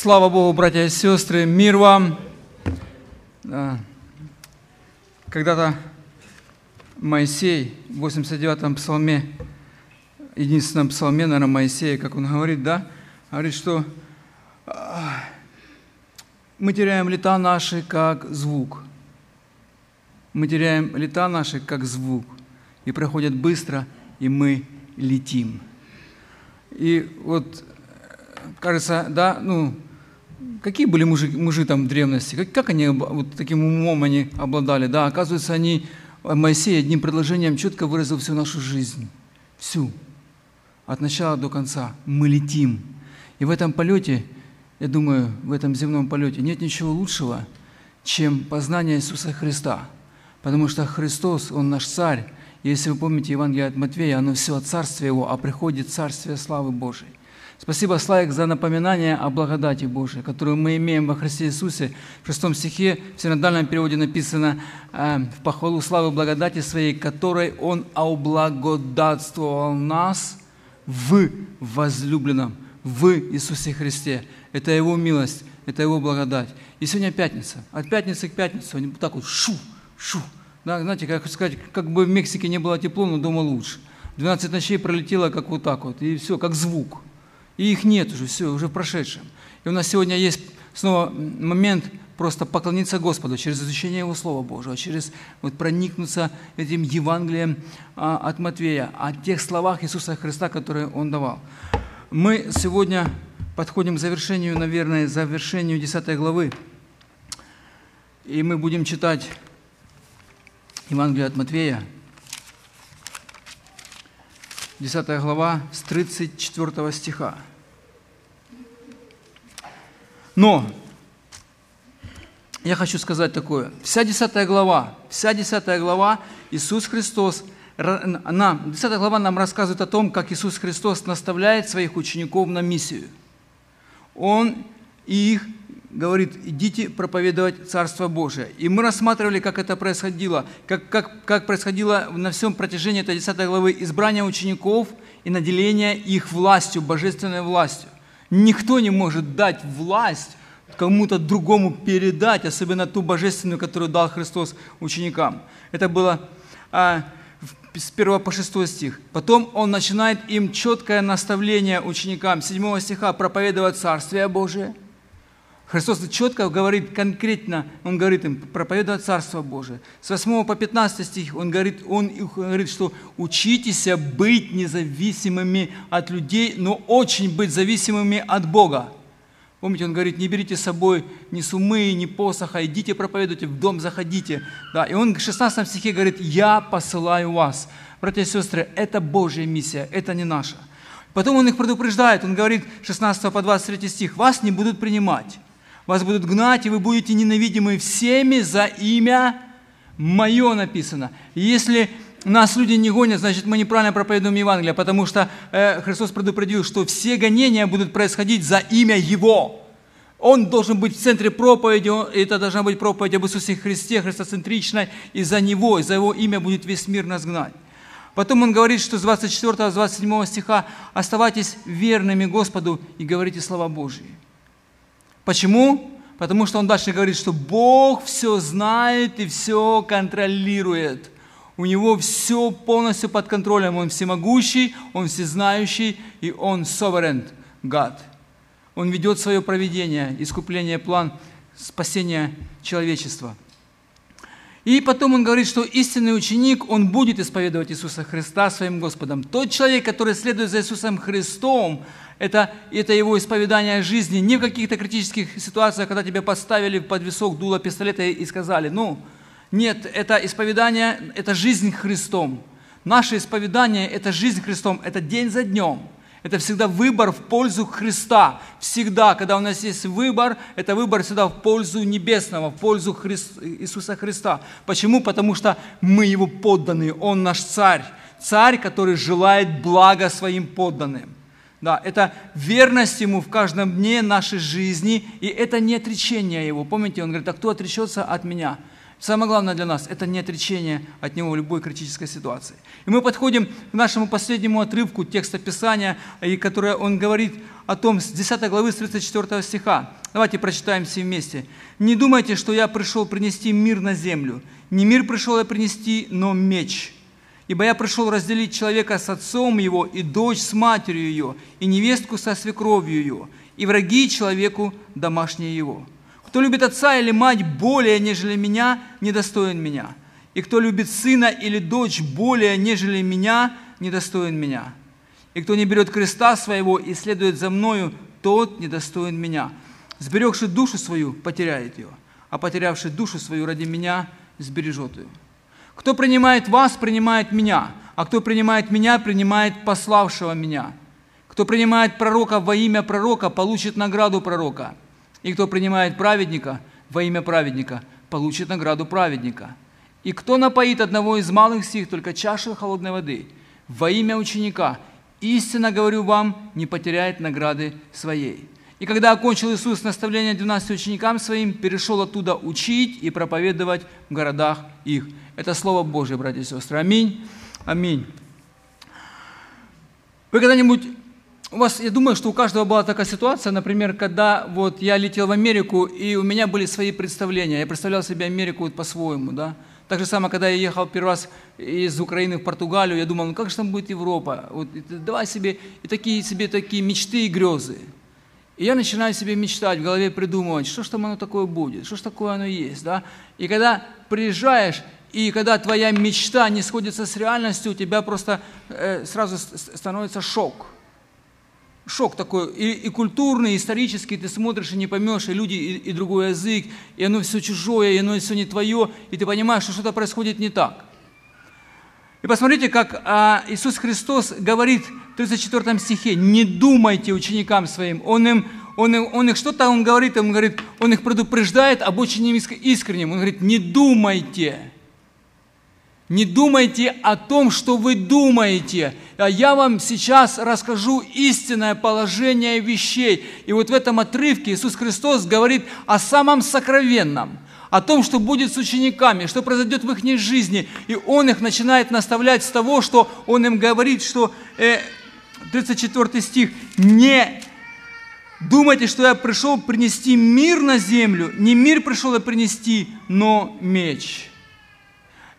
Слава Богу, братья и сестры, мир вам! Когда-то Моисей в 89-м псалме, единственном псалме, наверное, Моисея, как он говорит, да? Говорит, что мы теряем лета наши, как звук. Мы теряем лета наши, как звук. И проходят быстро, и мы летим. И вот, кажется, да, ну, какие были мужи там в древности, как они вот таким умом они обладали, да, оказывается, Моисей одним предложением четко выразил всю нашу жизнь, всю, от начала до конца, мы летим. И в этом полете, я думаю, в этом земном полете нет ничего лучшего, чем познание Иисуса Христа, потому что Христос, Он наш Царь, и если вы помните Евангелие от Матфея, оно все о Царстве Его, а приходит Царствие славы Божией. Спасибо, Славик, за напоминание о благодати Божией, которую мы имеем во Христе Иисусе. В 6 стихе в синодальном переводе написано «В похвалу славы благодати своей, которой Он облагодатствовал нас в возлюбленном, в Иисусе Христе». Это Его милость, это Его благодать. И сегодня пятница. От пятницы к пятнице. Они вот так вот шу. Да, знаете, как сказать, как бы в Мексике не было тепло, но дома лучше. 12 ночей пролетело как вот так вот, и все, как звук. И их нет уже, все, уже в прошедшем. И у нас сегодня есть снова момент просто поклониться Господу через изучение Его Слова Божьего, через вот проникнуться этим Евангелием от Матфея, о тех словах Иисуса Христа, которые Он давал. Мы сегодня подходим к завершению, наверное, завершению 10 главы. И мы будем читать Евангелие от Матфея, 10 глава, с 34 стиха. Но я хочу сказать такое. Вся 10 глава Иисус Христос, 10 глава нам рассказывает о том, как Иисус Христос наставляет своих учеников на миссию. Он их говорит, идите проповедовать Царство Божие. И мы рассматривали, как это происходило, как происходило на всем протяжении этой 10 главы избрание учеников и наделение их властью, божественной властью. Никто не может дать власть кому-то другому передать, особенно ту божественную, которую дал Христос ученикам. Это было с 1 по 6 стих. Потом он начинает им четкое наставление ученикам. 7 стиха проповедовать Царствие Божие. Христос четко говорит конкретно, Он говорит им, проповедует Царство Божие. С 8 по 15 стих он говорит, что учитесь быть независимыми от людей, но очень быть зависимыми от Бога. Помните, он говорит, не берите с собой ни сумы, ни посоха, идите проповедуйте, в дом заходите. Да, и он в 16 стихе говорит, я посылаю вас. Братья и сестры, это Божья миссия, это не наша. Потом он их предупреждает, он говорит, 16 по 23 стих, вас не будут принимать. Вас будут гнать, и вы будете ненавидимы всеми за имя Мое написано. Если нас люди не гонят, значит, мы неправильно проповедуем Евангелие, потому что Христос предупредил, что все гонения будут происходить за имя Его. Он должен быть в центре проповеди, это должна быть проповедь об Иисусе Христе, христоцентричной, и за Него, и за Его имя будет весь мир нас гнать. Потом он говорит, что с 24 до 27 стиха «Оставайтесь верными Господу и говорите слова Божьи». Почему? Потому что он дальше говорит, что Бог все знает и все контролирует. У Него все полностью под контролем. Он всемогущий, Он всезнающий и Он sovereign God. Он ведет свое провидение, искупление, план спасения человечества. И потом он говорит, что истинный ученик, он будет исповедовать Иисуса Христа своим Господом. Тот человек, который следует за Иисусом Христом, это его исповедание жизни, не в каких-то критических ситуациях, когда тебя подставили под висок дуло пистолета и сказали, ну, нет, это исповедание, это жизнь Христом. Наше исповедание, это жизнь Христом, это день за днем. Это всегда выбор в пользу Христа. Всегда, когда у нас есть выбор, это выбор всегда в пользу небесного, в пользу Иисуса Христа. Почему? Потому что мы Его подданные, Он наш Царь. Царь, который желает блага своим подданным. Да, это верность Ему в каждом дне нашей жизни, и это не отречение Его. Помните, Он говорит, а кто отречется от Меня? Самое главное для нас – это не отречение от Него в любой критической ситуации. И мы подходим к нашему последнему отрывку текста Писания, который он говорит о том с 10 главы, с 34 стиха. Давайте прочитаем все вместе. «Не думайте, что я пришел принести мир на землю. Не мир пришел я принести, но меч. Ибо я пришел разделить человека с отцом его, и дочь с матерью ее, и невестку со свекровью ее, и враги человеку домашние его. Кто любит отца или мать более, нежели меня, недостоин меня. И кто любит сына или дочь более, нежели меня, недостоин меня. И кто не берет креста своего и следует за мною, тот недостоин меня. Сберегший душу свою, потеряет ее, а потерявший душу свою ради меня, сбережет ее. Кто принимает вас, принимает меня, а кто принимает меня, принимает пославшего меня. Кто принимает пророка во имя пророка, получит награду пророка. И кто принимает праведника во имя праведника, получит награду праведника. И кто напоит одного из малых сих только чашей холодной воды во имя ученика, истинно говорю вам, не потеряет награды своей». И когда окончил Иисус наставление 12 ученикам Своим, перешел оттуда учить и проповедовать в городах их. Это Слово Божие, братья и сестры. Аминь. Аминь. Вы когда-нибудь... У вас, я думаю, что у каждого была такая ситуация, например, когда вот я летел в Америку, и у меня были свои представления. Я представлял себе Америку вот по-своему, да. Так же самое, когда я ехал первый раз из Украины в Португалию, я думал, ну как же там будет Европа? Вот, давай себе и такие мечты и грезы. И я начинаю себе мечтать, в голове придумывать, что ж там оно такое будет, что ж такое оно есть, да. И когда приезжаешь, и когда твоя мечта не сходится с реальностью, у тебя просто сразу становится шок. Шок такой, и культурный, и исторический, ты смотришь и не поймешь, и люди, и другой язык, и оно все чужое, и оно все не твое, и ты понимаешь, что что-то происходит не так. И посмотрите, как Иисус Христос говорит в 34 стихе, не думайте ученикам своим, он их предупреждает об очень искреннем, он говорит, не думайте о том, что вы думаете. Я вам сейчас расскажу истинное положение вещей. И вот в этом отрывке Иисус Христос говорит о самом сокровенном, о том, что будет с учениками, что произойдет в их жизни. И Он их начинает наставлять с того, что Он им говорит, что 34 стих, не думайте, что я пришел принести мир на землю. Не мир пришел я принести, но меч.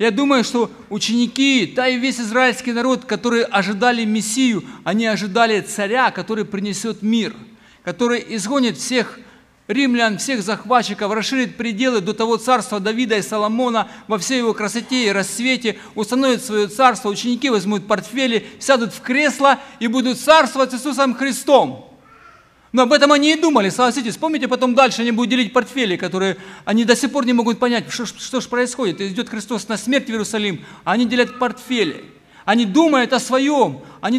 Я думаю, что ученики, да и весь израильский народ, которые ожидали Мессию, они ожидали царя, который принесет мир, который изгонит всех римлян, всех захватчиков, расширит пределы до того царства Давида и Соломона во всей его красоте и расцвете, установит свое царство, ученики возьмут портфели, сядут в кресло и будут царствовать с Иисусом Христом. Но об этом они и думали, согласитесь. Помните, потом дальше они будут делить портфели, которые они до сих пор не могут понять, что же происходит. Идет Христос на смерть в Иерусалим, а они делят портфели. Они думают о своем, о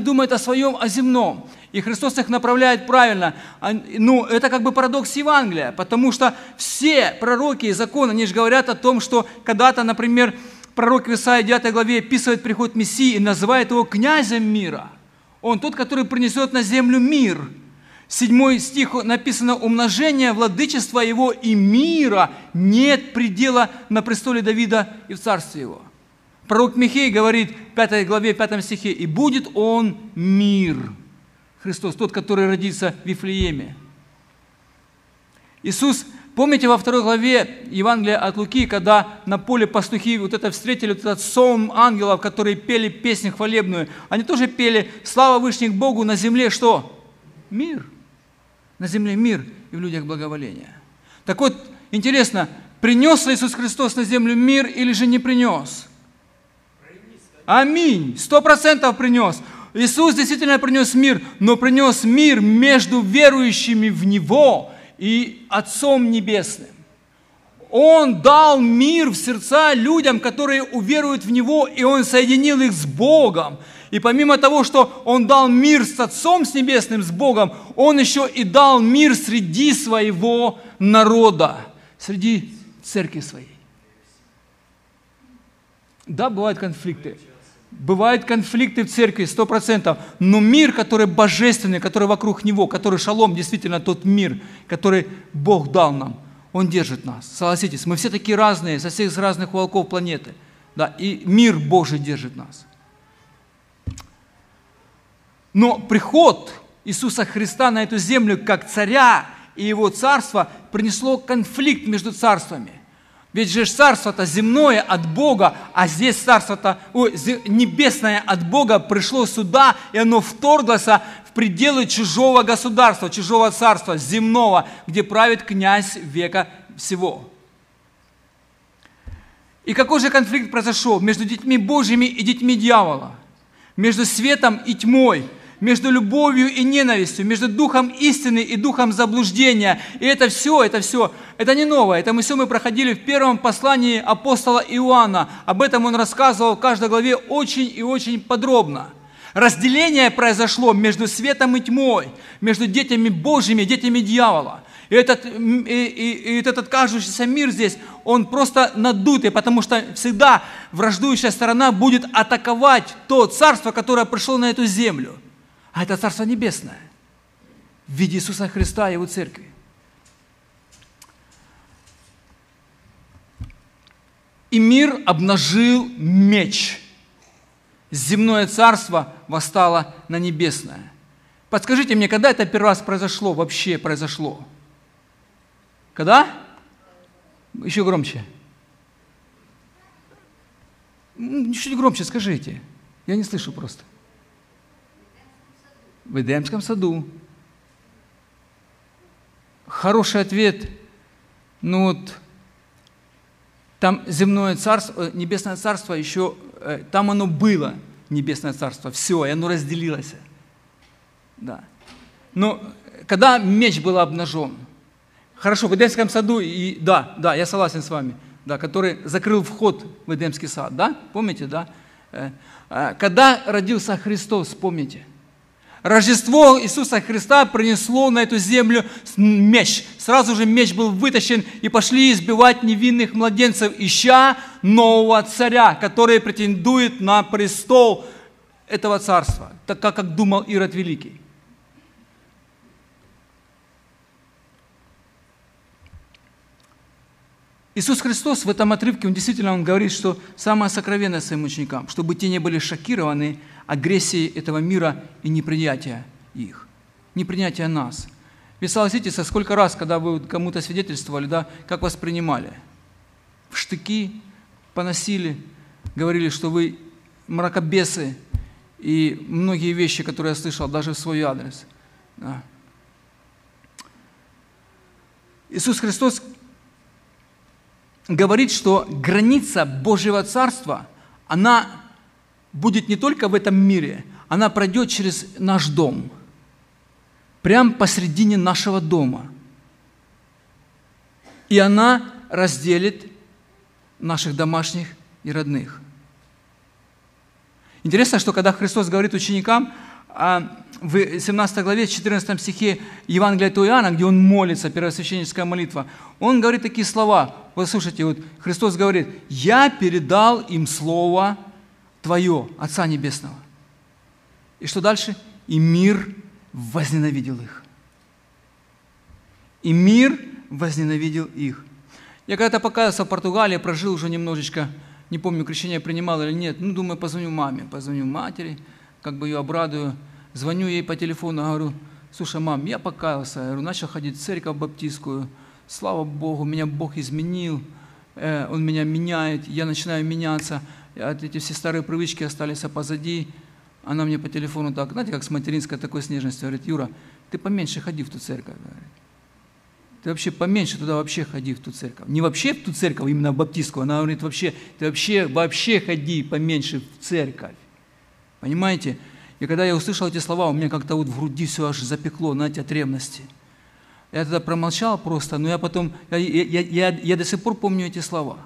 земном. И Христос их направляет правильно. Ну, это как бы парадокс Евангелия, потому что все пророки и законы, они же говорят о том, что когда-то, например, пророк Исаия 9 главе описывает приход Мессии и называет его князем мира. Он тот, который принесет на землю мир. 7 стих написано «Умножение владычества его и мира нет предела на престоле Давида и в царстве его». Пророк Михей говорит в 5 главе, 5 стихе «И будет он мир». Христос, тот, который родится в Вифлееме. Иисус, помните во 2 главе Евангелия от Луки, когда на поле пастухи встретили этот сонм ангелов, которые пели песню хвалебную. Они тоже пели «Слава вышних Богу на земле» что? Мир. На земле мир и в людях благоволение. Так вот, интересно, принес ли Иисус Христос на землю мир или же не принес? Аминь. 100% принес. Иисус действительно принес мир, но принес мир между верующими в Него и Отцом Небесным. Он дал мир в сердца людям, которые уверуют в Него, и Он соединил их с Богом. И помимо того, что Он дал мир с Отцом, с Небесным, с Богом, Он еще и дал мир среди Своего народа, среди церкви Своей. Да, бывают конфликты в церкви, 100%, но мир, который божественный, который вокруг Него, который шалом, действительно тот мир, который Бог дал нам, Он держит нас. Согласитесь, мы все такие разные, со всех разных уголков планеты. Да, и мир Божий держит нас. Но приход Иисуса Христа на эту землю как царя и его царство принесло конфликт между царствами. Ведь же царство-то земное от Бога, а здесь царство-то небесное от Бога пришло сюда, и оно вторглось в пределы чужого государства, чужого царства, земного, где правит князь века всего. И какой же конфликт произошел между детьми Божьими и детьми дьявола? Между светом и тьмой, между любовью и ненавистью, между духом истины и духом заблуждения. И это все, это не новое. Это мы проходили в первом послании апостола Иоанна. Об этом он рассказывал в каждой главе очень и очень подробно. Разделение произошло между светом и тьмой, между детьми Божьими и детьми дьявола. И этот кажущийся мир здесь, он просто надутый, потому что всегда враждующая сторона будет атаковать то царство, которое пришло на эту землю. А это Царство Небесное в виде Иисуса Христа и Его Церкви. И мир обнажил меч. Земное царство восстало на небесное. Подскажите мне, когда это первый раз произошло, вообще произошло? Когда? Еще громче. Чуть громче скажите. Я не слышу просто. В Эдемском саду. Хороший ответ. Ну вот, там земное царство, небесное царство еще, там оно было, небесное царство, все, и оно разделилось. Да. Но когда меч был обнажен? Хорошо, в Эдемском саду, и, да, я согласен с вами, да, который закрыл вход в Эдемский сад, да, помните, да? Когда родился Христос, помните? Рождество Иисуса Христа принесло на эту землю меч. Сразу же меч был вытащен, и пошли избивать невинных младенцев, ища нового царя, который претендует на престол этого царства, так как думал Ирод Великий. Иисус Христос в этом отрывке, он действительно говорит, что самое сокровенное своим ученикам, чтобы те не были шокированы агрессией этого мира и неприятия их, неприятия нас. Ведь согласитесь, а сколько раз, когда вы кому-то свидетельствовали, да, как вас принимали? В штыки поносили, говорили, что вы мракобесы и многие вещи, которые я слышал, даже в свой адрес. Да. Иисус Христос говорит, что граница Божьего Царства, она будет не только в этом мире, она пройдет через наш дом, прямо посредине нашего дома. И она разделит наших домашних и родных. Интересно, что когда Христос говорит ученикам, в 17 главе, 14 стихе Евангелия от Иоанна, где он молится, первосвященническая молитва, он говорит такие слова. Вот слушайте, вот Христос говорит: «Я передал им Слово Твое, Отца Небесного». И что дальше? «И мир возненавидел их». «И мир возненавидел их». Я когда-то покаялся в Португалии, прожил уже немножечко, не помню, крещение принимал или нет, ну, думаю, позвоню маме, позвоню матери, как бы ее обрадую. Звоню ей по телефону, говорю: «Слушай, мам, я покаялся, начал ходить в церковь баптистскую, слава Богу, меня Бог изменил, Он меня меняет, я начинаю меняться, эти все старые привычки остались позади». Она мне по телефону так, знаете, как с материнской такой снежностью, говорит: «Юра, ты поменьше ходи в ту церковь, ты вообще поменьше туда вообще ходи в ту церковь». Не вообще в ту церковь, именно в баптистскую, она говорит: «Вообще, ты вообще ходи поменьше в церковь». Понимаете? И когда я услышал эти слова, у меня как-то вот в груди все аж запекло, знаете, от ревности. Я тогда промолчал просто, но я потом, я до сих пор помню эти слова.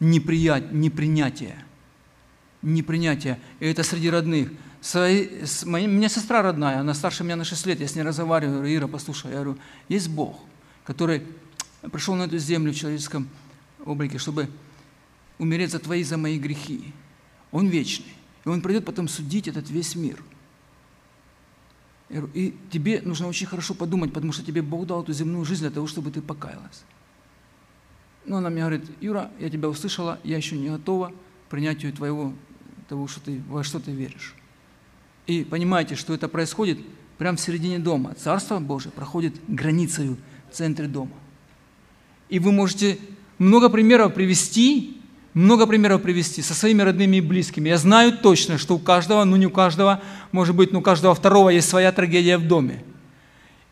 Непринятие. И это среди родных. У меня сестра родная, она старше меня на 6 лет, я с ней разговариваю, говорю: «Ира, послушай», я говорю, есть Бог, который пришел на эту землю в человеческом облике, чтобы умереть за твои, за мои грехи. Он вечный. И Он придет потом судить этот весь мир. Я говорю, и тебе нужно очень хорошо подумать, потому что тебе Бог дал эту земную жизнь для того, чтобы ты покаялась. Но она мне говорит, Юра, я тебя услышала, я еще не готова к принятию твоего, того, что ты, во что ты веришь. И понимаете, что это происходит прямо в середине дома. Царство Божие проходит границей в центре дома. И вы можете много примеров привести со своими родными и близкими. Я знаю точно, что у каждого, ну не у каждого, может быть, ну у каждого второго есть своя трагедия в доме.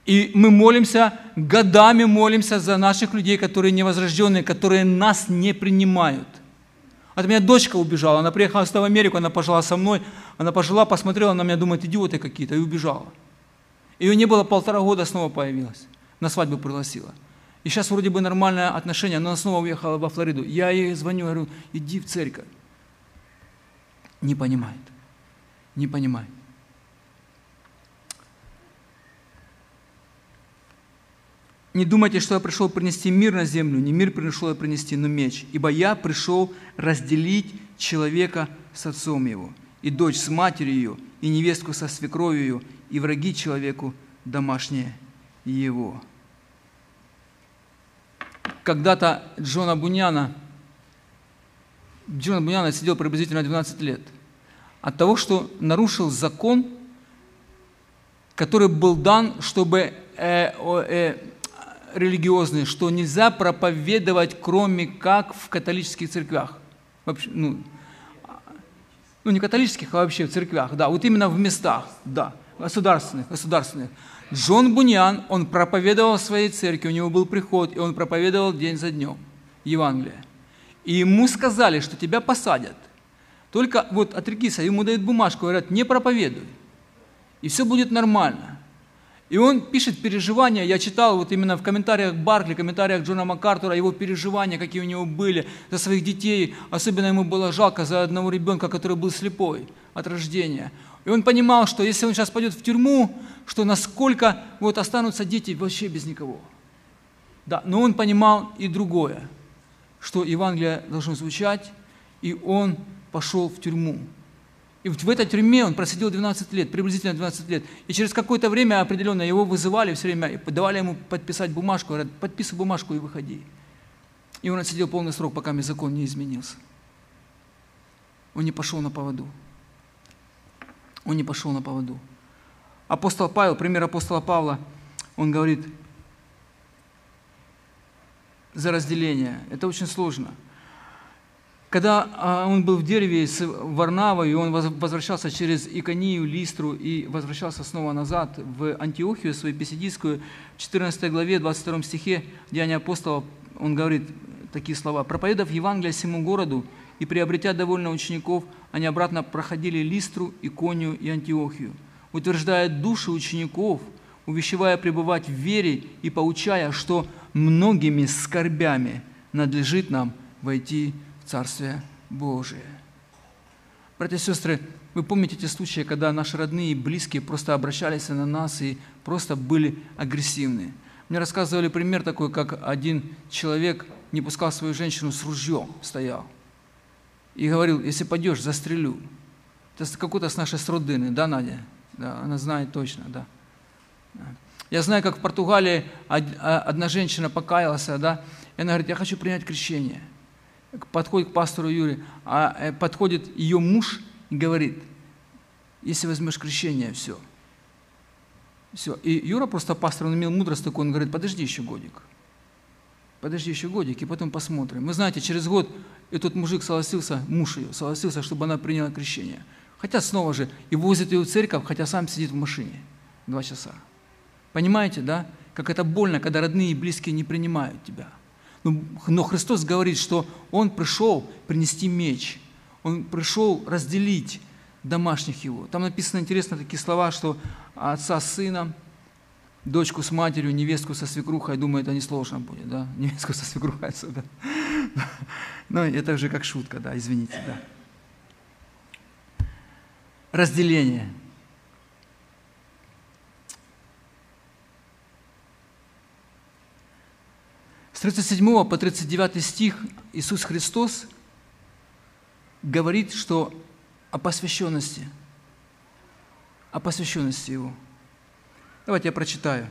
И мы молимся, годами молимся за наших людей, которые невозрожденные, которые нас не принимают. От меня дочка убежала, она приехала в Америку, она пожила со мной, она пожила, посмотрела на меня, думает, идиоты какие-то, и убежала. Ее не было 1,5 года, снова появилась, на свадьбу пригласила. И сейчас вроде бы нормальное отношение, но она снова уехала во Флориду. Я ей звоню, говорю, иди в церковь. Не понимает, не понимает. Не думайте, что я пришел принести мир на землю, не мир пришел я принести, но меч. Ибо я пришел разделить человека с отцом его, и дочь с матерью ее, и невестку со свекровью ее, и враги человеку домашние его. Когда-то Джона Буньяна сидел приблизительно 12 лет. От того, что нарушил закон, который был дан, чтобы... религиозные, что нельзя проповедовать, кроме как в католических церквях. Вообще, ну не католических, а вообще в церквях, да, вот именно в местах, да, государственных. Джон Буньян, он проповедовал в своей церкви, у него был приход, и он проповедовал день за днем Евангелие. И ему сказали, что тебя посадят. Только вот отрекись, ему дают бумажку, говорят, не проповедуй, и все будет нормально. И он пишет переживания, я читал вот именно в комментариях Баркли, в комментариях Джона Маккартура, его переживания, какие у него были за своих детей. Особенно ему было жалко за одного ребенка, который был слепой от рождения. И он понимал, что если он сейчас пойдет в тюрьму, что насколько вот останутся дети вообще без никого. Да, но он понимал и другое, что Евангелие должно звучать, и он пошел в тюрьму. И в этой тюрьме он просидел 12 лет, приблизительно 12 лет. И через какое-то время определенно его вызывали все время, давали ему подписать бумажку, говорят, подписывай бумажку и выходи. И он отсидел полный срок, пока закон не изменился. Он не пошел на поводу. Он не пошел на поводу. Апостол Павел, пример апостола Павла, он говорит за разделение. Это очень сложно. Когда он был в дереве с Варнавой, и он возвращался через Иконию, Листру, и возвращался снова назад в Антиохию, свою писидийскую, в 14 главе, 22 стихе Деяния Апостола, он говорит такие слова. «Проповедав Евангелие всему городу и приобретя довольно учеников, они обратно проходили Листру, Иконию и Антиохию, утверждая души учеников, увещевая пребывать в вере и поучая, что многими скорбями надлежит нам войти Царствие Божие». Братья и сестры, вы помните те случаи, когда наши родные и близкие просто обращались на нас и просто были агрессивны? Мне рассказывали пример такой, как один человек не пускал свою женщину с ружьем, стоял и говорил, если пойдешь, застрелю. Это какой-то с нашей сродыны, да, Надя? Да, она знает точно, да. Я знаю, как в Португалии одна женщина покаялась, да, и она говорит, я хочу принять крещение. Подходит к пастору Юре, а подходит ее муж и говорит, если возьмешь крещение, все. Все. И Юра просто пастор, он имел мудрость такую, он говорит, подожди еще годик, и потом посмотрим. Вы знаете, через год этот мужик согласился, муж ее согласился, чтобы она приняла крещение. Хотя снова же, и возит ее в церковь, хотя сам сидит в машине 2 часа. Понимаете, да? Как это больно, когда родные и близкие не принимают тебя. Но Христос говорит, что Он пришел принести меч, Он пришел разделить домашних Его. Там написано, интересно, такие слова, что отца с сыном, дочку с матерью, невестку со свекрухой. Я думаю, это несложно будет, да? Невестку со свекрухой отсюда. Ну, это уже как шутка, да, извините, да. Разделение. С 37 по 39 стих Иисус Христос говорит, что о посвященности Его. Давайте я прочитаю.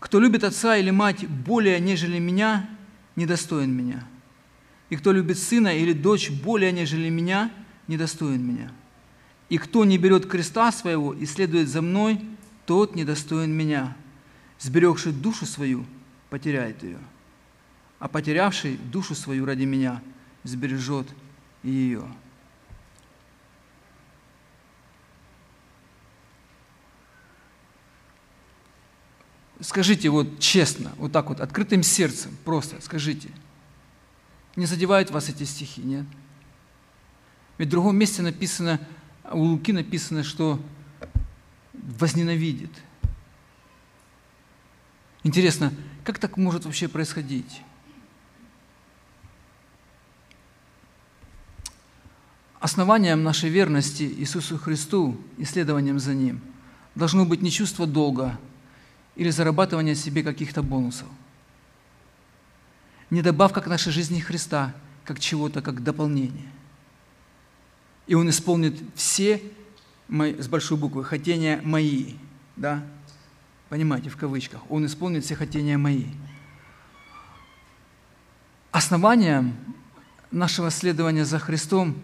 «Кто любит отца или мать более, нежели меня, недостоин меня. И кто любит сына или дочь более, нежели меня, недостоин меня. И кто не берет креста своего и следует за мной, тот недостоин меня. Сберегший душу свою, потеряет ее. А потерявший душу свою ради меня, сбережет и ее». Скажите вот честно, вот так вот, открытым сердцем, просто скажите. Не задевают вас эти стихи, нет? Ведь в другом месте написано, у Луки написано, что возненавидит. Интересно, как так может вообще происходить? Основанием нашей верности Иисусу Христу, исследованием за Ним, должно быть не чувство долга или зарабатывание себе каких-то бонусов. Не добавка к нашей жизни Христа, как чего-то, как дополнение. И Он исполнит все мои, с большой буквы, хотения мои. Да? Понимаете, в кавычках. Он исполнит все хотения мои. Основанием нашего следования за Христом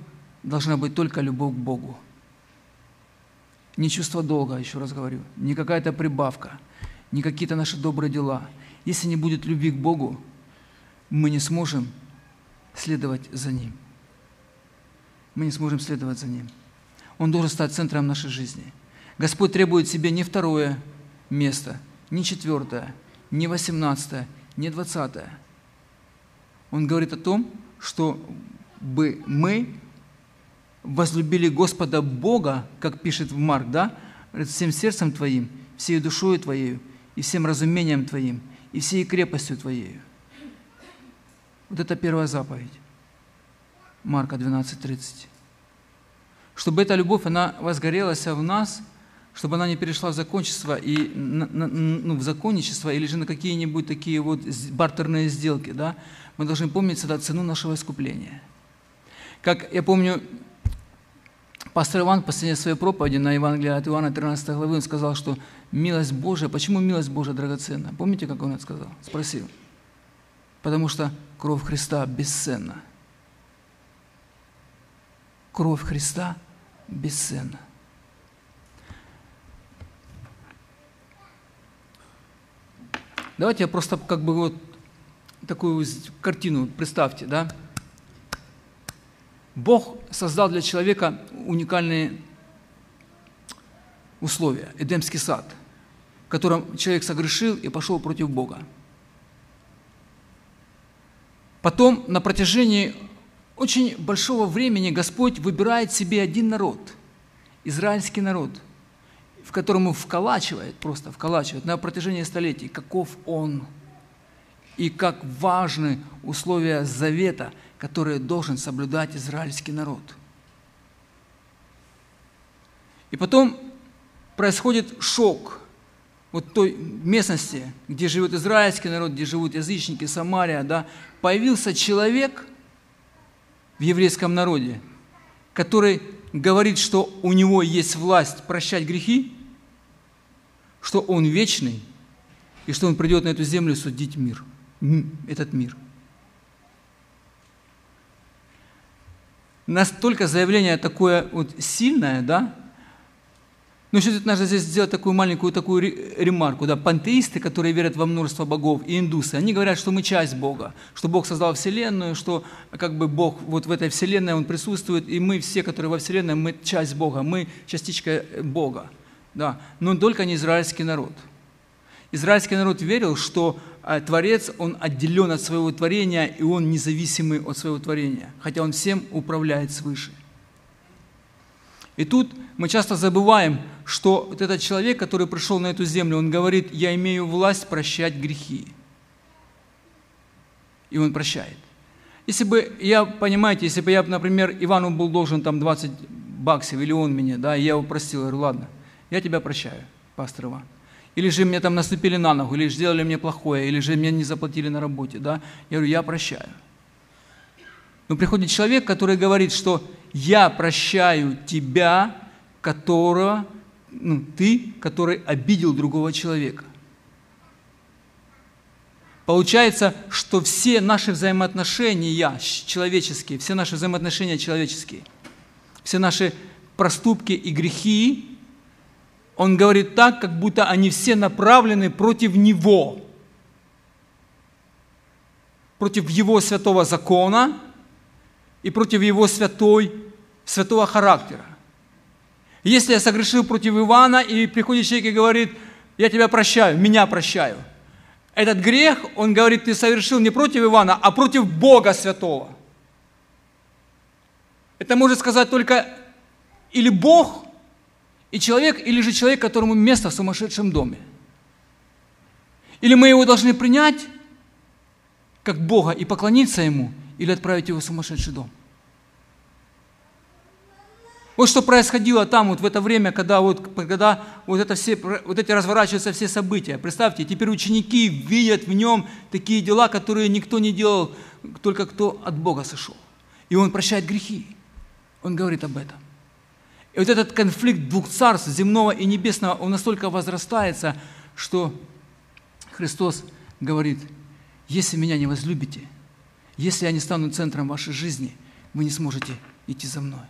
должна быть только любовь к Богу. Не чувство долга, еще раз говорю, не какая-то прибавка, не какие-то наши добрые дела. Если не будет любви к Богу, мы не сможем следовать за Ним. Мы не сможем следовать за Ним. Он должен стать центром нашей жизни. Господь требует себе не второе место, не четвертое, не 18, не 20. Он говорит о том, чтобы мы возлюбили Господа Бога, как пишет в Марк, да? Всем сердцем твоим, всей душою твоею, и всем разумением твоим, и всей крепостью твоею. Вот это первая заповедь. Марка 12:30. Чтобы эта любовь, она возгорелась в нас, чтобы она не перешла в законничество, или же на какие-нибудь такие вот бартерные сделки, да? Мы должны помнить всегда цену нашего искупления. Как я помню, пастор Иван в последней своей проповеди на Евангелие от Иоанна 13 главы, он сказал, что милость Божия, почему милость Божия драгоценна? Помните, как он это сказал? Спросил. Потому что кровь Христа бесценна. Кровь Христа бесценна. Давайте я просто как бы вот такую картину представьте, да? Бог создал для человека уникальные условия. Эдемский сад, в котором человек согрешил и пошел против Бога. Потом на протяжении очень большого времени Господь выбирает себе один народ, израильский народ, в котором вколачивает, просто вколачивает на протяжении столетий, каков он и как важны условия завета, которые должен соблюдать израильский народ. И потом происходит шок вот той местности, где живет израильский народ, где живут язычники, Самария, да, появился человек в еврейском народе, который говорит, что у него есть власть прощать грехи, что он вечный и что он придет на эту землю судить мир, этот мир. Настолько заявление такое вот сильное, да? Ну, сейчас надо здесь сделать такую маленькую такую ремарку, да? Пантеисты, которые верят во множество богов, и индусы, они говорят, что мы часть Бога, что Бог создал Вселенную, что как бы Бог вот в этой Вселенной, Он присутствует, и мы все, которые во Вселенной, мы часть Бога, мы частичка Бога, да? Но только не израильский народ. Израильский народ верил, что Творец, он отделен от своего творения, и он независимый от своего творения, хотя он всем управляет свыше. И тут мы часто забываем, что вот этот человек, который пришел на эту землю, он говорит, я имею власть прощать грехи. И он прощает. Если бы я, понимаете, если бы я, например, Ивану был должен там 20 баксов, или он мне, да, и я его простил, я говорю, ладно, я тебя прощаю, пастор Иван. Или же мне там наступили на ногу, или же сделали мне плохое, или же мне не заплатили на работе, да? Я говорю, я прощаю. Но приходит человек, который говорит, что я прощаю тебя, которого ты, который обидел другого человека. Получается, что все наши взаимоотношения человеческие, все наши взаимоотношения человеческие, все наши проступки и грехи, он говорит так, как будто они все направлены против Него, против Его святого закона и против Его святого характера. Если я согрешил против Ивана, и приходит человек и говорит: я тебя прощаю, меня прощаю. Этот грех, он говорит, ты совершил не против Ивана, а против Бога святого. Это может сказать только или Бог, и человек, или же человек, которому место в сумасшедшем доме. Или мы его должны принять как Бога и поклониться Ему, или отправить его в сумасшедший дом. Вот что происходило там вот в это время, когда разворачиваются все события. Представьте, теперь ученики видят в нем такие дела, которые никто не делал, только кто от Бога сошел. И он прощает грехи. Он говорит об этом. И вот этот конфликт двух царств, земного и небесного, он настолько возрастается, что Христос говорит: если меня не возлюбите, если я не стану центром вашей жизни, вы не сможете идти за мной.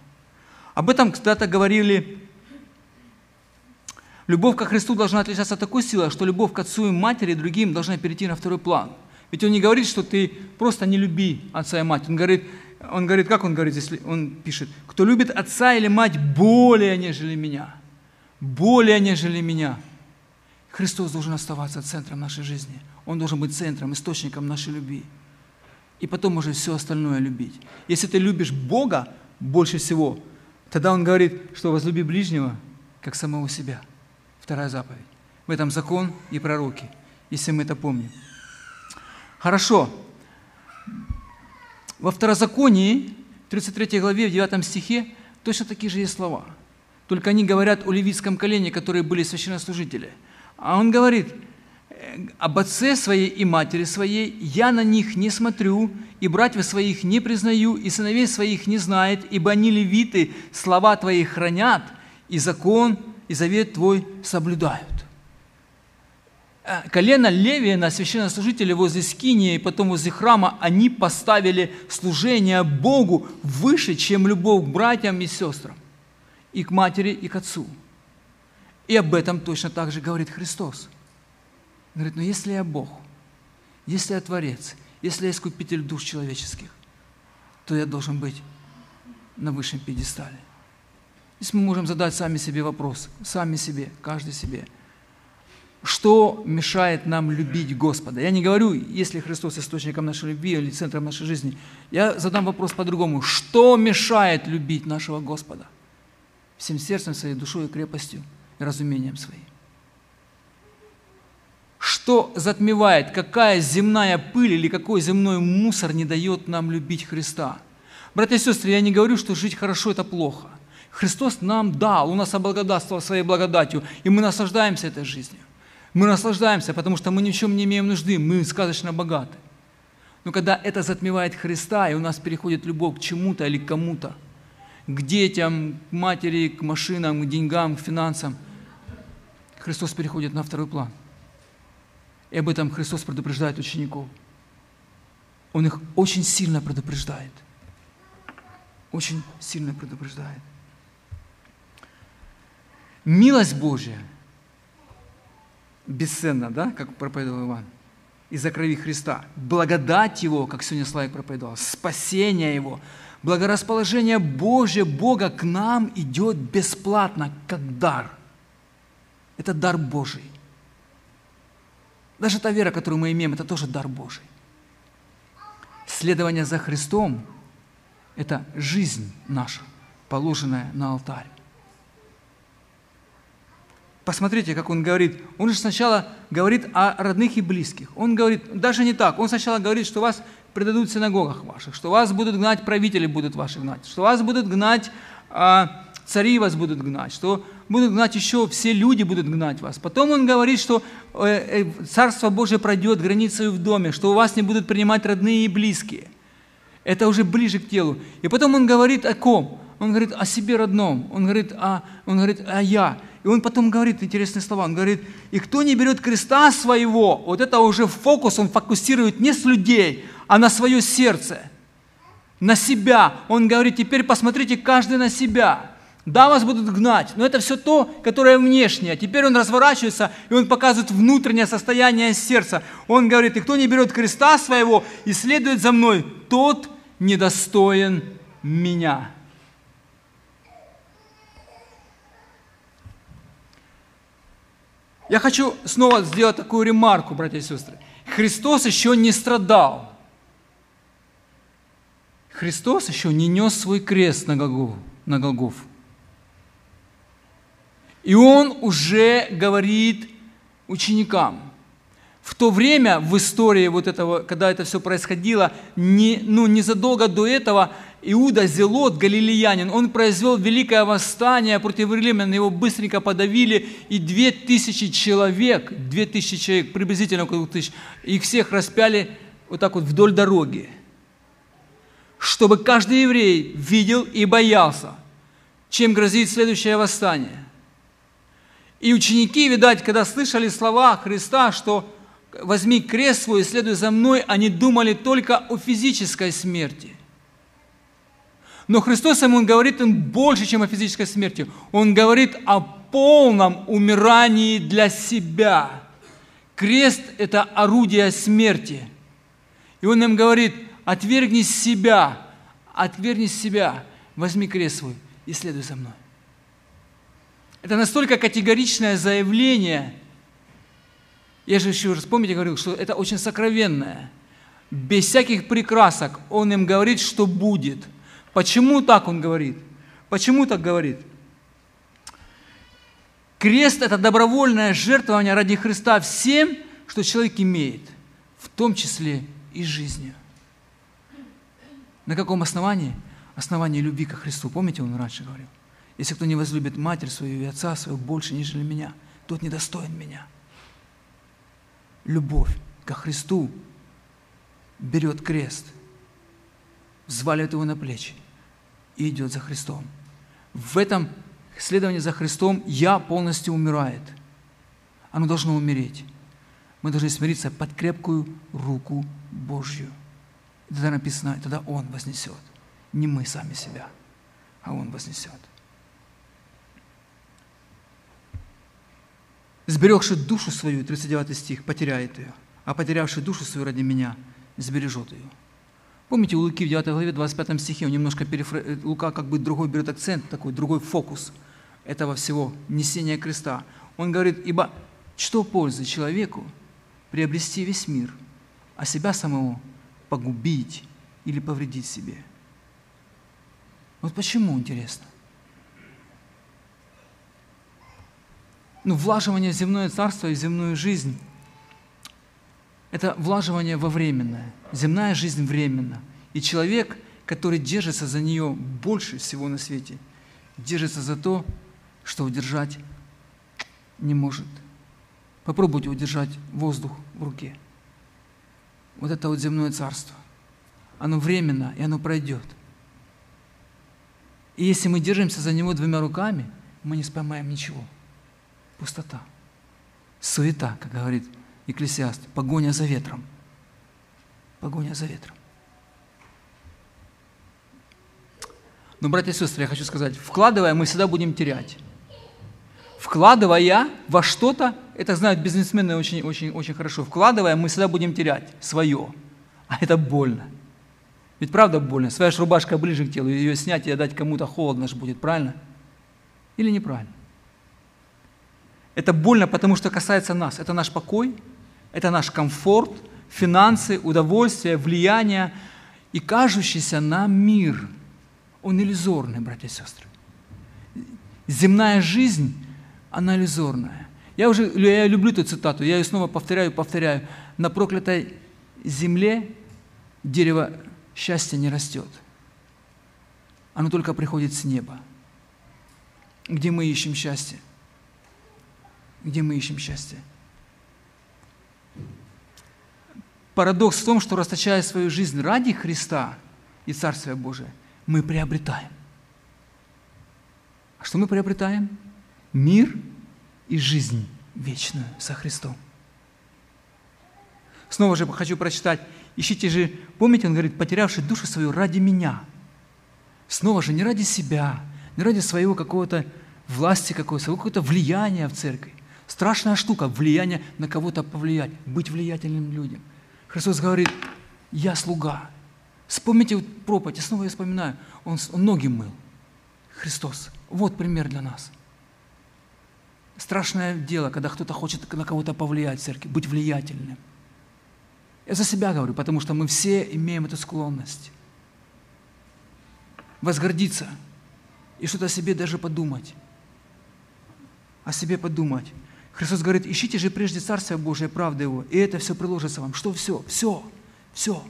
Об этом когда-то говорили: любовь ко Христу должна отличаться от такой силы, что любовь к отцу и матери и другим должна перейти на второй план. Ведь он не говорит, что ты просто не люби отца и мать. Он пишет, кто любит отца или мать более, нежели меня. Христос должен оставаться центром нашей жизни. Он должен быть центром, источником нашей любви. И потом уже все остальное любить. Если ты любишь Бога больше всего, тогда он говорит, что возлюби ближнего, как самого себя. Вторая заповедь. В этом закон и пророки, если мы это помним. Хорошо. Во Второзаконии, 33 главе, в 9 стихе, точно такие же есть слова. Только они говорят о левитском колене, которые были священнослужители. А он говорит: об отце своей и матери своей я на них не смотрю, и братьев своих не признаю, и сыновей своих не знает, ибо они левиты, слова твои хранят, и закон, и завет твой соблюдают. Колено Левия, священнослужители возле скинии, и потом возле храма, они поставили служение Богу выше, чем любовь к братьям и сестрам, и к матери, и к отцу. И об этом точно так же говорит Христос. Он говорит: но если я Бог, если я Творец, если я искупитель душ человеческих, то я должен быть на высшем пьедестале. Здесь мы можем задать сами себе вопрос, сами себе, каждый себе. Что мешает нам любить Господа? Я не говорю, если Христос источником нашей любви или центром нашей жизни. Я задам вопрос по-другому. Что мешает любить нашего Господа? Всем сердцем своей, душой, крепостью и разумением своим. Что затмевает, какая земная пыль или какой земной мусор не дает нам любить Христа? Братья и сестры, я не говорю, что жить хорошо – это плохо. Христос нам дал, Он нас облагодатствовал своей благодатью, и мы наслаждаемся этой жизнью. Мы наслаждаемся, потому что мы ни в чем не имеем нужды, мы сказочно богаты. Но когда это затмевает Христа, и у нас переходит любовь к чему-то или к кому-то, к детям, к матери, к машинам, к деньгам, к финансам, Христос переходит на второй план. И об этом Христос предупреждает учеников. Он их очень сильно предупреждает. Очень сильно предупреждает. Милость Божья бесценна, да, как проповедовал Иван, из-за крови Христа. Благодать Его, как сегодня Славик проповедовал, спасение Его, благорасположение Божье, Бога к нам идет бесплатно, как дар. Это дар Божий. Даже та вера, которую мы имеем, это тоже дар Божий. Следование за Христом – это жизнь наша, положенная на алтарь. Посмотрите, как он говорит. Он же сначала говорит о родных и близких. Он говорит, даже не так. Он сначала говорит, что вас предадут в синагогах ваших, что вас будут гнать, правители будут ваши гнать, что вас будут гнать, цари вас будут гнать, что будут гнать еще, все люди будут гнать вас. Потом он говорит, что Царство Божие пройдет границей в доме, что у вас не будут принимать родные и близкие. Это уже ближе к телу. И потом он говорит о ком? Он говорит о себе родном. Он говорит, а я. И он потом говорит интересные слова, он говорит: «И кто не берет креста своего», вот это уже фокус, он фокусирует не с людей, а на свое сердце, на себя. Он говорит: «Теперь посмотрите каждый на себя. Да, вас будут гнать, но это все то, которое внешнее». Теперь он разворачивается, и он показывает внутреннее состояние сердца. Он говорит: «И кто не берет креста своего и следует за мной, тот недостоин меня». Я хочу снова сделать такую ремарку, братья и сестры. Христос еще не страдал. Христос еще не нес свой крест на Голгофу. И Он уже говорит ученикам. В то время в истории вот этого, когда это все происходило, незадолго до этого Иуда Зелот, галилеянин, он произвел великое восстание против римлян, его быстренько подавили, и 2000 человек, приблизительно около 2000, их всех распяли вот так вот вдоль дороги, чтобы каждый еврей видел и боялся, чем грозит следующее восстание. И ученики, видать, когда слышали слова Христа, что «возьми крест свой и следуй за мной», они думали только о физической смерти. Но Христос ему говорит, он больше, чем о физической смерти. Он говорит о полном умирании для себя. Крест – это орудие смерти. И он им говорит: отвергни себя, возьми крест свой и следуй за мной. Это настолько категоричное заявление. Я же еще раз, помните, говорил, что это очень сокровенное. Без всяких прикрасок он им говорит, что будет. Почему так он говорит? Почему так говорит? Крест – это добровольное жертвование ради Христа всем, что человек имеет, в том числе и жизнью. На каком основании? Основании любви ко Христу. Помните, он раньше говорил: «Если кто не возлюбит матерь свою и отца своего больше, нежели меня, тот недостоин меня». Любовь ко Христу берет крест, взваливает его на плечи и идет за Христом. В этом следовании за Христом «я» полностью умирает. Оно должно умереть. Мы должны смириться под крепкую руку Божью. И тогда написано, тогда Он вознесет. Не мы сами себя, а Он вознесет. «Сберегший душу свою», 39 стих, «потеряет ее, а потерявший душу свою ради меня сбережет ее». Помните, у Луки в 9 главе, 25 стихе, он немножко Лука как бы другой берет акцент, такой другой фокус этого всего несения креста. Он говорит: «Ибо что пользы человеку приобрести весь мир, а себя самого погубить или повредить себе?» Вот почему, интересно. Ну, влаживание в земное царство и в земную жизнь – это влаживание во временное. Земная жизнь временна. И человек, который держится за нее больше всего на свете, держится за то, что удержать не может. Попробуйте удержать воздух в руке. Вот это вот земное царство. Оно временно, и оно пройдет. И если мы держимся за него двумя руками, мы не споймаем ничего. Пустота, суета, как говорит Екклесиаст, погоня за ветром. Погоня за ветром. Но, братья и сестры, я хочу сказать, вкладывая, мы всегда будем терять. Вкладывая во что-то, это знают бизнесмены очень хорошо, вкладывая, мы всегда будем терять свое. А это больно. Ведь правда больно? Своя ж рубашка ближе к телу, ее снять и отдать кому-то холодно же будет, правильно? Или неправильно? Это больно, потому что касается нас. Это наш покой, это наш комфорт, финансы, удовольствие, влияние. И кажущийся нам мир, он иллюзорный, братья и сестры. Земная жизнь, она иллюзорная. Я люблю эту цитату, я ее снова повторяю. «На проклятой земле дерево счастья не растет. Оно только приходит с неба». Где мы ищем счастье? Где мы ищем счастье? Парадокс в том, что, расточая свою жизнь ради Христа и Царствия Божия, мы приобретаем. А что мы приобретаем? Мир и жизнь вечную со Христом. Снова же хочу прочитать. Ищите же, помните, он говорит, потерявший душу свою ради меня. Снова же, не ради себя, не ради своего какого-то власти, своего какого-то влияния в церкви. Страшная штука, влияние на кого-то повлиять, быть влиятельным людям. Христос говорит, я слуга. Вспомните вот проповедь, я снова ее вспоминаю. Он ноги мыл. Христос. Вот пример для нас. Страшное дело, когда кто-то хочет на кого-то повлиять в церкви, быть влиятельным. Я за себя говорю, потому что мы все имеем эту склонность. Возгордиться и что-то о себе даже подумать. О себе подумать. Христос говорит, ищите же прежде Царствие Божие, правда Его, и это все приложится вам. Что все? Все. Все.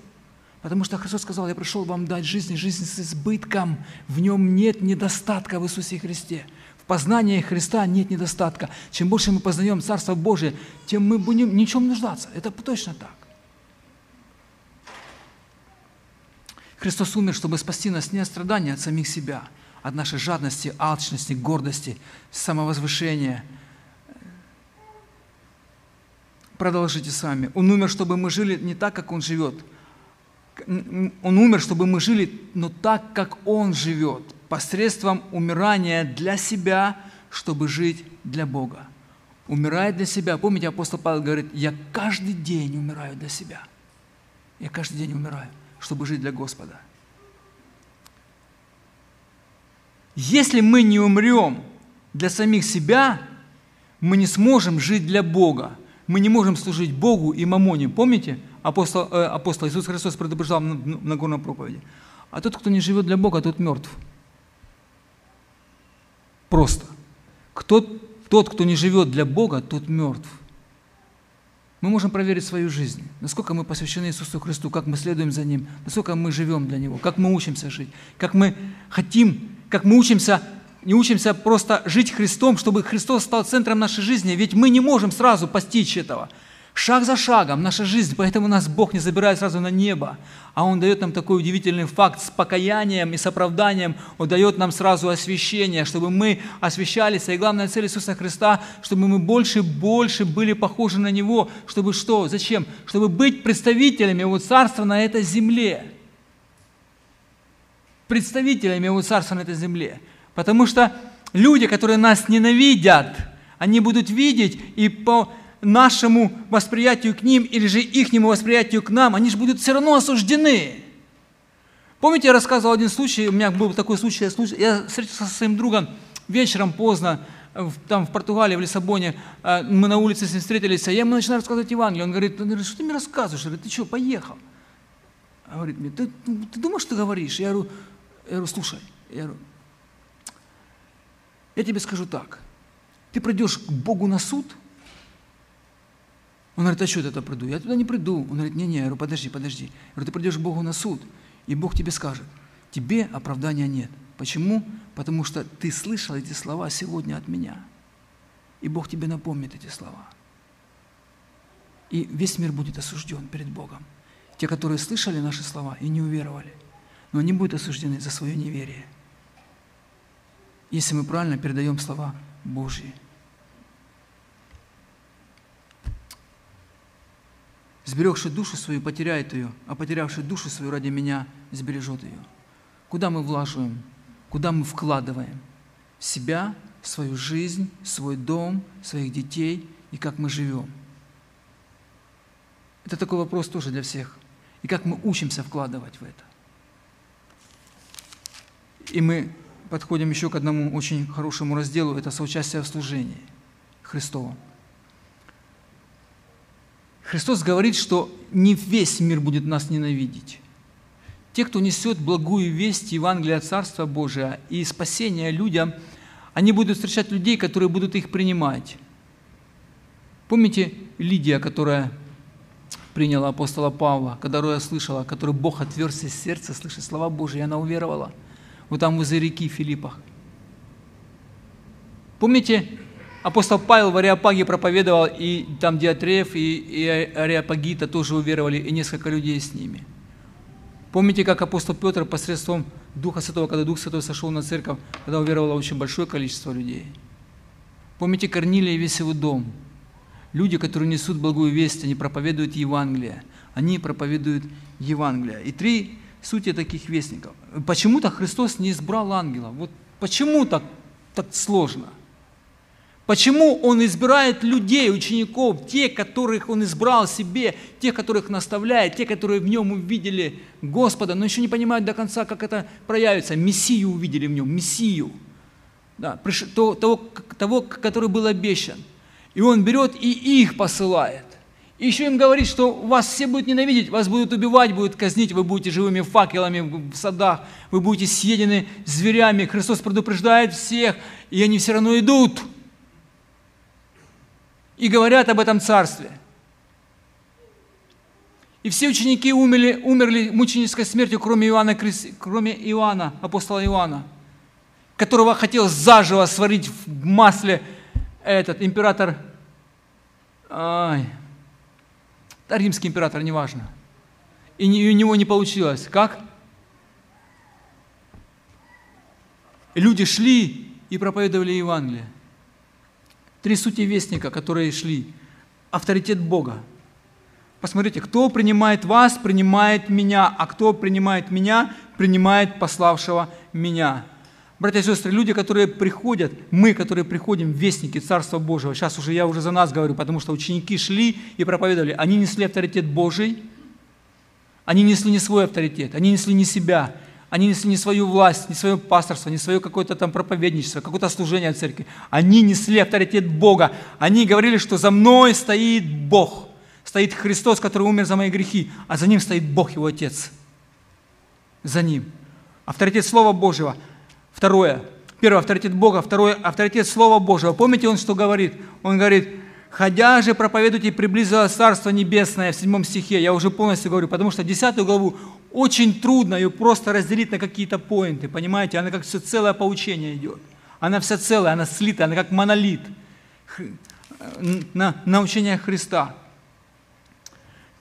Потому что Христос сказал, я пришел вам дать жизнь, жизнь с избытком. В нем нет недостатка в Иисусе Христе. В познании Христа нет недостатка. Чем больше мы познаем Царство Божие, тем мы будем ни в чем нуждаться. Это точно так. Христос умер, чтобы спасти нас не от страданий, от самих себя, от нашей жадности, алчности, гордости, самовозвышения. Продолжите сами. Он умер, чтобы мы жили не так, как Он живет. Он умер, чтобы мы жили, но так, как Он живет, посредством умирания для себя, чтобы жить для Бога. Умирает для себя. Помните, апостол Павел говорит, я каждый день умираю для себя. Я каждый день умираю, чтобы жить для Господа. Если мы не умрем для самих себя, мы не сможем жить для Бога. Мы не можем служить Богу и мамоне. Помните, апостол Иисус Христос предупреждал на горной проповеди. А тот, кто не живет для Бога, тот мертв. Просто. Тот, кто не живет для Бога, тот мертв. Мы можем проверить свою жизнь, насколько мы посвящены Иисусу Христу, как мы следуем за Ним, насколько мы живем для Него, как мы учимся жить, как мы хотим, как мы учимся, не учимся просто жить Христом, чтобы Христос стал центром нашей жизни, ведь мы не можем сразу постичь этого. Шаг за шагом наша жизнь, поэтому нас Бог не забирает сразу на небо, а Он дает нам такой удивительный факт с покаянием и с оправданием, Он дает нам сразу освящение, чтобы мы освящались, и главная цель Иисуса Христа, чтобы мы больше и больше были похожи на Него, чтобы что, зачем? Чтобы быть представителями Его Царства на этой земле. Представителями Его Царства на этой земле. Потому что люди, которые нас ненавидят, они будут видеть и по нашему восприятию к ним или же ихнему восприятию к нам, они же будут все равно осуждены. Помните, я рассказывал один случай, у меня был такой случай, я встретился со своим другом вечером поздно, там в Португалии, в Лиссабоне, мы на улице с ним встретились, я ему начинаю рассказывать Евангелие, он говорит, что ты мне рассказываешь, говорит, ты что, поехал? Он говорит мне, ты думаешь, что ты говоришь? Я говорю, слушай, я тебе скажу так, ты придешь к Богу на суд. Он говорит, а что я туда приду? Я туда не приду. Он говорит, не-не, я говорю, подожди. Я говорю, ты придешь к Богу на суд, и Бог тебе скажет, тебе оправдания нет. Почему? Потому что ты слышал эти слова сегодня от меня, и Бог тебе напомнит эти слова. И весь мир будет осужден перед Богом. Те, которые слышали наши слова и не уверовали, но они будут осуждены за свое неверие, если мы правильно передаем слова Божьи. Сберегший душу свою потеряет ее, а потерявший душу свою ради меня сбережет ее. Куда мы вложим, куда мы вкладываем? Себя, свою жизнь, свой дом, своих детей и как мы живем. Это такой вопрос тоже для всех. И как мы учимся вкладывать в это. И мы подходим еще к одному очень хорошему разделу, это соучастие в служении Христовом. Христос говорит, что не весь мир будет нас ненавидеть. Те, кто несет благую весть Евангелия Царства Божия и спасения людям, они будут встречать людей, которые будут их принимать. Помните Лидия, которая приняла апостола Павла, которая слышала, которую Бог отверз из сердца, слышит слова Божьи, и она уверовала. Вот там возле реки в Филиппах. Помните, апостол Павел в Ареопаге проповедовал, и там Диатреев, и Ареопагита тоже уверовали, и несколько людей с ними. Помните, как апостол Петр посредством Духа Святого, когда Дух Святой сошел на церковь, когда уверовало очень большое количество людей. Помните Корнилия и весь его дом? Люди, которые несут благую весть, они проповедуют Евангелие. Они проповедуют Евангелие. И три сути таких вестников. Почему-то Христос не избрал ангела. Вот почему так сложно? Почему Он избирает людей, учеников, те, которых Он избрал себе, тех, которых наставляет, те, которые в Нем увидели Господа, но еще не понимают до конца, как это проявится. Мессию увидели в Нем, Мессию, да, того, который был обещан. И Он берет и их посылает. И еще им говорит, что вас все будут ненавидеть, вас будут убивать, будут казнить, вы будете живыми факелами в садах, вы будете съедены зверями. Христос предупреждает всех, и они все равно идут. И говорят об этом царстве. И все ученики умерли мученической смертью, кроме Иоанна, апостола Иоанна, которого хотел заживо сварить в масле этот император, римский император, неважно. И у него не получилось. Как? Люди шли и проповедовали Евангелие. Три сути вестника, которые шли. Авторитет Бога. Посмотрите, кто принимает вас, принимает меня, а кто принимает меня, принимает пославшего меня. Братья и сестры, люди, которые приходят, мы, которые приходим, вестники Царства Божьего, сейчас уже я за нас говорю, потому что ученики шли и проповедовали, они несли авторитет Божий, они несли не свой авторитет, они несли не себя, они несли не свою власть, не свое пасторство, не свое какое-то там проповедничество, какое-то служение в церкви. Они несли авторитет Бога. Они говорили, что за мной стоит Бог. Стоит Христос, который умер за мои грехи, а за Ним стоит Бог, Его Отец. За Ним. Авторитет Слова Божьего. Второе. Первое — авторитет Бога. Второе — авторитет Слова Божьего. Помните, Он что говорит? Он говорит: «Ходя же, проповедуйте, приблизилось Царство Небесное» в 7 стихе. Я уже полностью говорю, потому что 10 главу очень трудно ее просто разделить на какие-то поинты, понимаете? Она как все целое поучение идет. Она вся целая, она слита, она как монолит на учение Христа.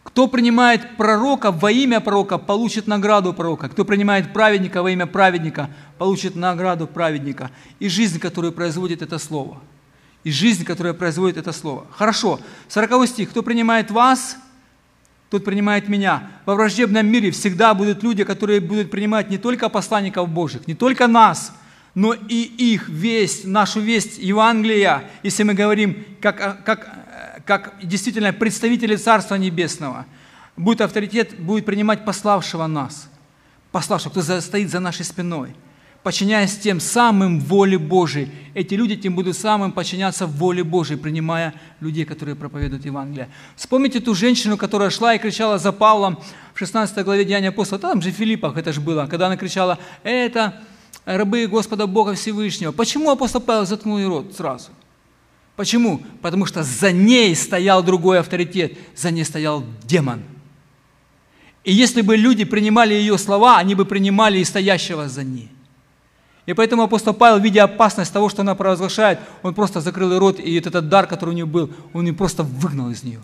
Кто принимает пророка во имя пророка, получит награду пророка. Кто принимает праведника во имя праведника, получит награду праведника. И жизнь, которую производит это слово. И жизнь, которая производит это слово. Хорошо. 40 стих. Кто принимает вас, тот принимает меня. Во враждебном мире всегда будут люди, которые будут принимать не только посланников Божьих, не только нас, но и их весть, нашу весть, Евангелия, если мы говорим как действительно представители Царства Небесного. Будет авторитет, будет принимать пославшего нас, пославшего, кто стоит за нашей спиной, подчиняясь тем самым воле Божией. Эти люди тем будут самым подчиняться воле Божией, принимая людей, которые проповедуют Евангелие. Вспомните ту женщину, которая шла и кричала за Павлом в 16 главе Деяния Апостола. Там же в Филиппах это же было, когда она кричала: «Это рабы Господа Бога Всевышнего». Почему апостол Павел заткнул ей рот сразу? Почему? Потому что за ней стоял другой авторитет, за ней стоял демон. И если бы люди принимали ее слова, они бы принимали и стоящего за ней. И поэтому апостол Павел, видя опасность того, что она провозглашает, он просто закрыл рот, и этот дар, который у нее был, он ее просто выгнал из нее.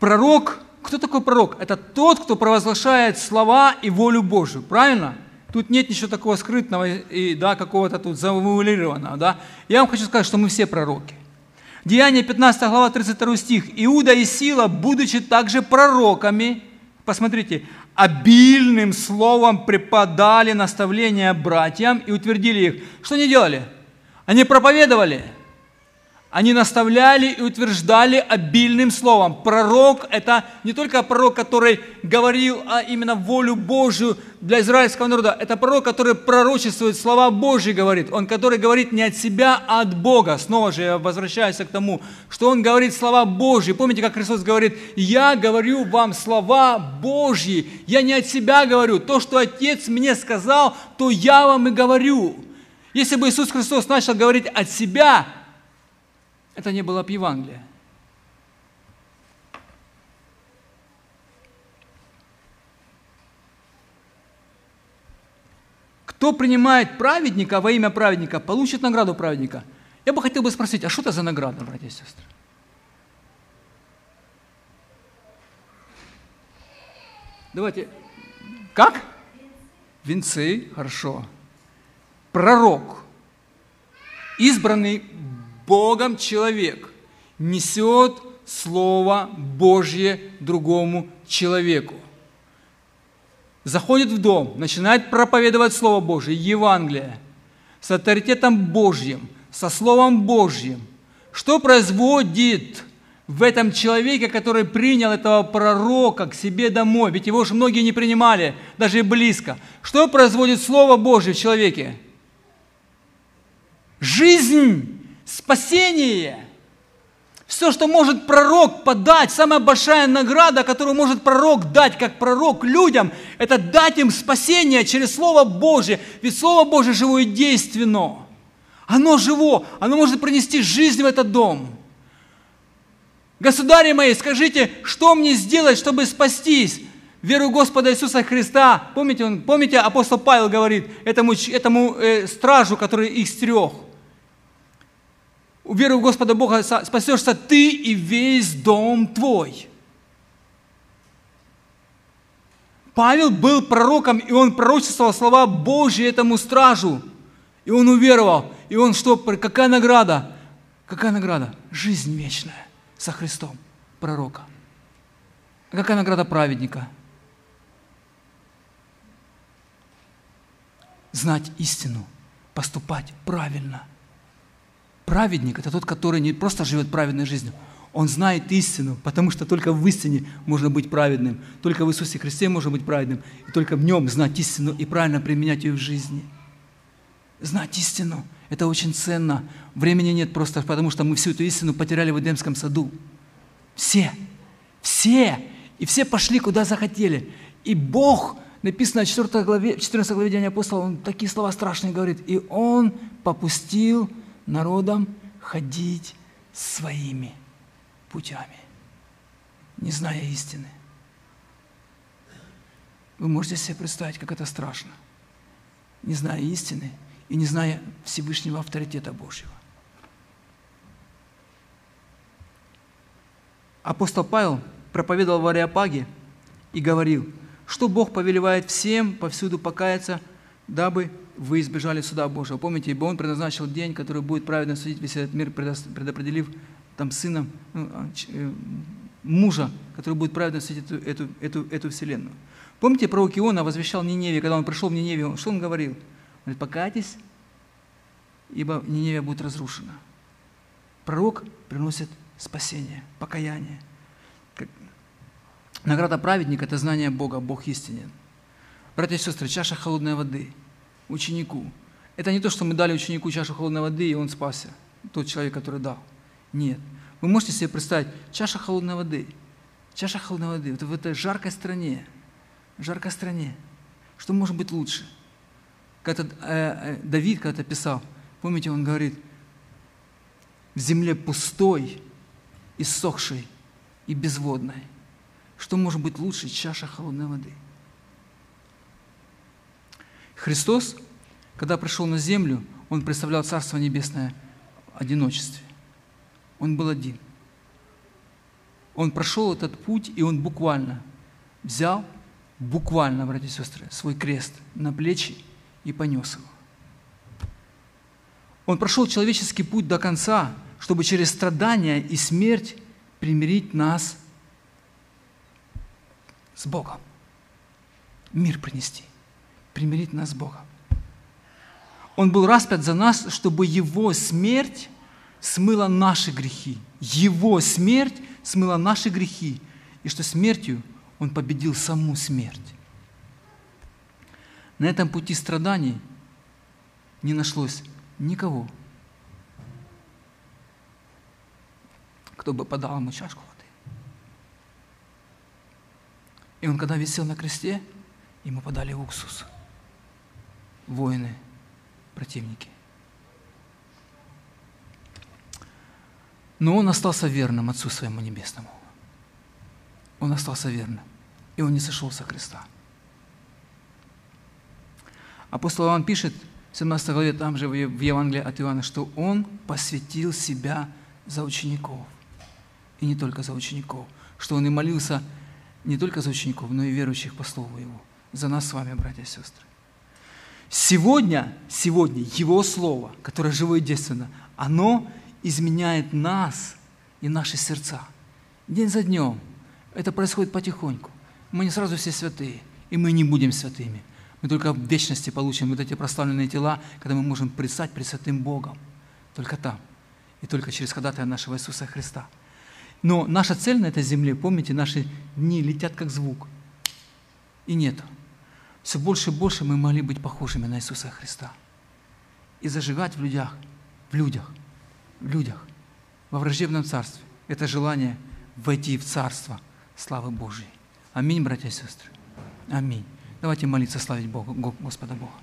Пророк, кто такой пророк? Это тот, кто провозглашает слова и волю Божию, правильно? Тут нет ничего такого скрытного и какого-то тут завуалированного. Да? Я вам хочу сказать, что мы все пророки. Деяния 15 глава 32 стих. «Иуда и Сила, будучи также пророками», посмотрите, «обильным словом преподали наставления братьям и утвердили их». Что они делали? Они проповедовали. Они наставляли и утверждали обильным словом. Пророк – это не только пророк, который говорил именно волю Божию для израильского народа. Это пророк, который пророчествует, слова Божьи говорит. Он, который говорит не от себя, а от Бога. Снова же я возвращаюсь к тому, что он говорит слова Божьи. Помните, как Христос говорит: «Я говорю вам слова Божьи, я не от себя говорю. То, что Отец мне сказал, то я вам и говорю». Если бы Иисус Христос начал говорить от себя, это не было бы Евангелие. Кто принимает праведника во имя праведника, получит награду праведника. Я бы хотел спросить, а что это за награда, братья и сестры? Давайте. Как? Венцы. Хорошо. пророк, избранный Богом человек, несет Слово Божье другому человеку. Заходит в дом, начинает проповедовать Слово Божье, Евангелие, с авторитетом Божьим, со Словом Божьим. Что производит в этом человеке, который принял этого пророка к себе домой? Ведь его же многие не принимали, даже и близко. Что производит Слово Божье в человеке? Жизнь, спасение. Все, что может пророк подать, самая большая награда, которую может пророк дать, как пророк людям, это дать им спасение через Слово Божье. Ведь Слово Божье живо и действенно. Оно живо, оно может принести жизнь в этот дом. Государи мои, скажите, что мне сделать, чтобы спастись? Веру Господа Иисуса Христа. Помните, апостол Павел говорит этому стражу, который из трех. Веру в Господа Бога спасешься ты и весь дом твой. Павел был пророком, и он пророчествовал слова Божьи этому стражу. И он уверовал. И он что? Какая награда? Какая награда? Жизнь вечная со Христом, пророка. А какая награда праведника? Знать истину, поступать правильно. Праведник – это тот, который не просто живет праведной жизнью, он знает истину, потому что только в истине можно быть праведным, только в Иисусе Христе можно быть праведным, и только в Нем знать истину и правильно применять ее в жизни. Знать истину – это очень ценно. Времени нет просто потому, что мы всю эту истину потеряли в Эдемском саду. Все. И все пошли, куда захотели. И Бог, написано в 14 главе Деяния Апостола, Он такие слова страшные говорит. И Он попустил народам ходить своими путями, не зная истины. Вы можете себе представить, как это страшно, не зная истины и не зная Всевышнего авторитета Божьего. Апостол Павел проповедовал в Ареопаге и говорил, что Бог повелевает всем повсюду покаяться, дабы вы избежали суда Божьего. Помните, ибо Он предназначил день, который будет праведно судить весь этот мир, предопределив там сына, мужа, который будет праведно судить эту вселенную. Помните, пророк Иона возвещал Ниневию, когда он пришел в Ниневию, что он говорил? Он говорит, покайтесь, ибо Ниневия будет разрушена. Пророк приносит спасение, покаяние. Награда праведника – это знание Бога, Бог истинен. Братья и сестры, чаша холодной воды ученику. Это не то, что мы дали ученику чашу холодной воды, и он спасся, тот человек, который дал. Нет. Вы можете себе представить, чаша холодной воды, вот в этой жаркой стране, что может быть лучше? Давид когда-то писал, помните, он говорит, в земле пустой, иссохшей и безводной, что может быть лучше чаша холодной воды? Христос, когда пришел на землю, Он представлял Царство Небесное в одиночестве. Он был один. Он прошел этот путь, и Он буквально взял, братья и сестры, свой крест на плечи и понес его. Он прошел человеческий путь до конца, чтобы через страдания и смерть примирить нас с Богом. Мир принести. Примирить нас с Богом. Он был распят за нас, чтобы Его смерть смыла наши грехи. Его смерть смыла наши грехи. И что смертью Он победил саму смерть. На этом пути страданий не нашлось никого, кто бы подал Ему чашку воды. И Он, когда висел на кресте, Ему подали уксус. Воины, противники. Но он остался верным Отцу Своему Небесному. Он остался верным, и он не сошел со креста. Апостол Иоанн пишет в 17 главе, там же в Евангелии от Иоанна, что он посвятил себя за учеников. И не только за учеников. Что он и молился не только за учеников, но и верующих по слову его. За нас с вами, братья и сестры. Сегодня Его Слово, которое живое и действенно, оно изменяет нас и наши сердца. День за днем. Это происходит потихоньку. Мы не сразу все святые, и мы не будем святыми. Мы только в вечности получим вот эти прославленные тела, когда мы можем предстать пред святым Богом. Только там. И только через ходатая нашего Иисуса Христа. Но наша цель на этой земле, помните, наши дни летят как звук. И нет. Все больше и больше мы могли быть похожими на Иисуса Христа. И зажигать в людях, во враждебном царстве. Это желание войти в царство славы Божьей. Аминь, братья и сестры. Аминь. Давайте молиться, славить Бога, Господа Бога.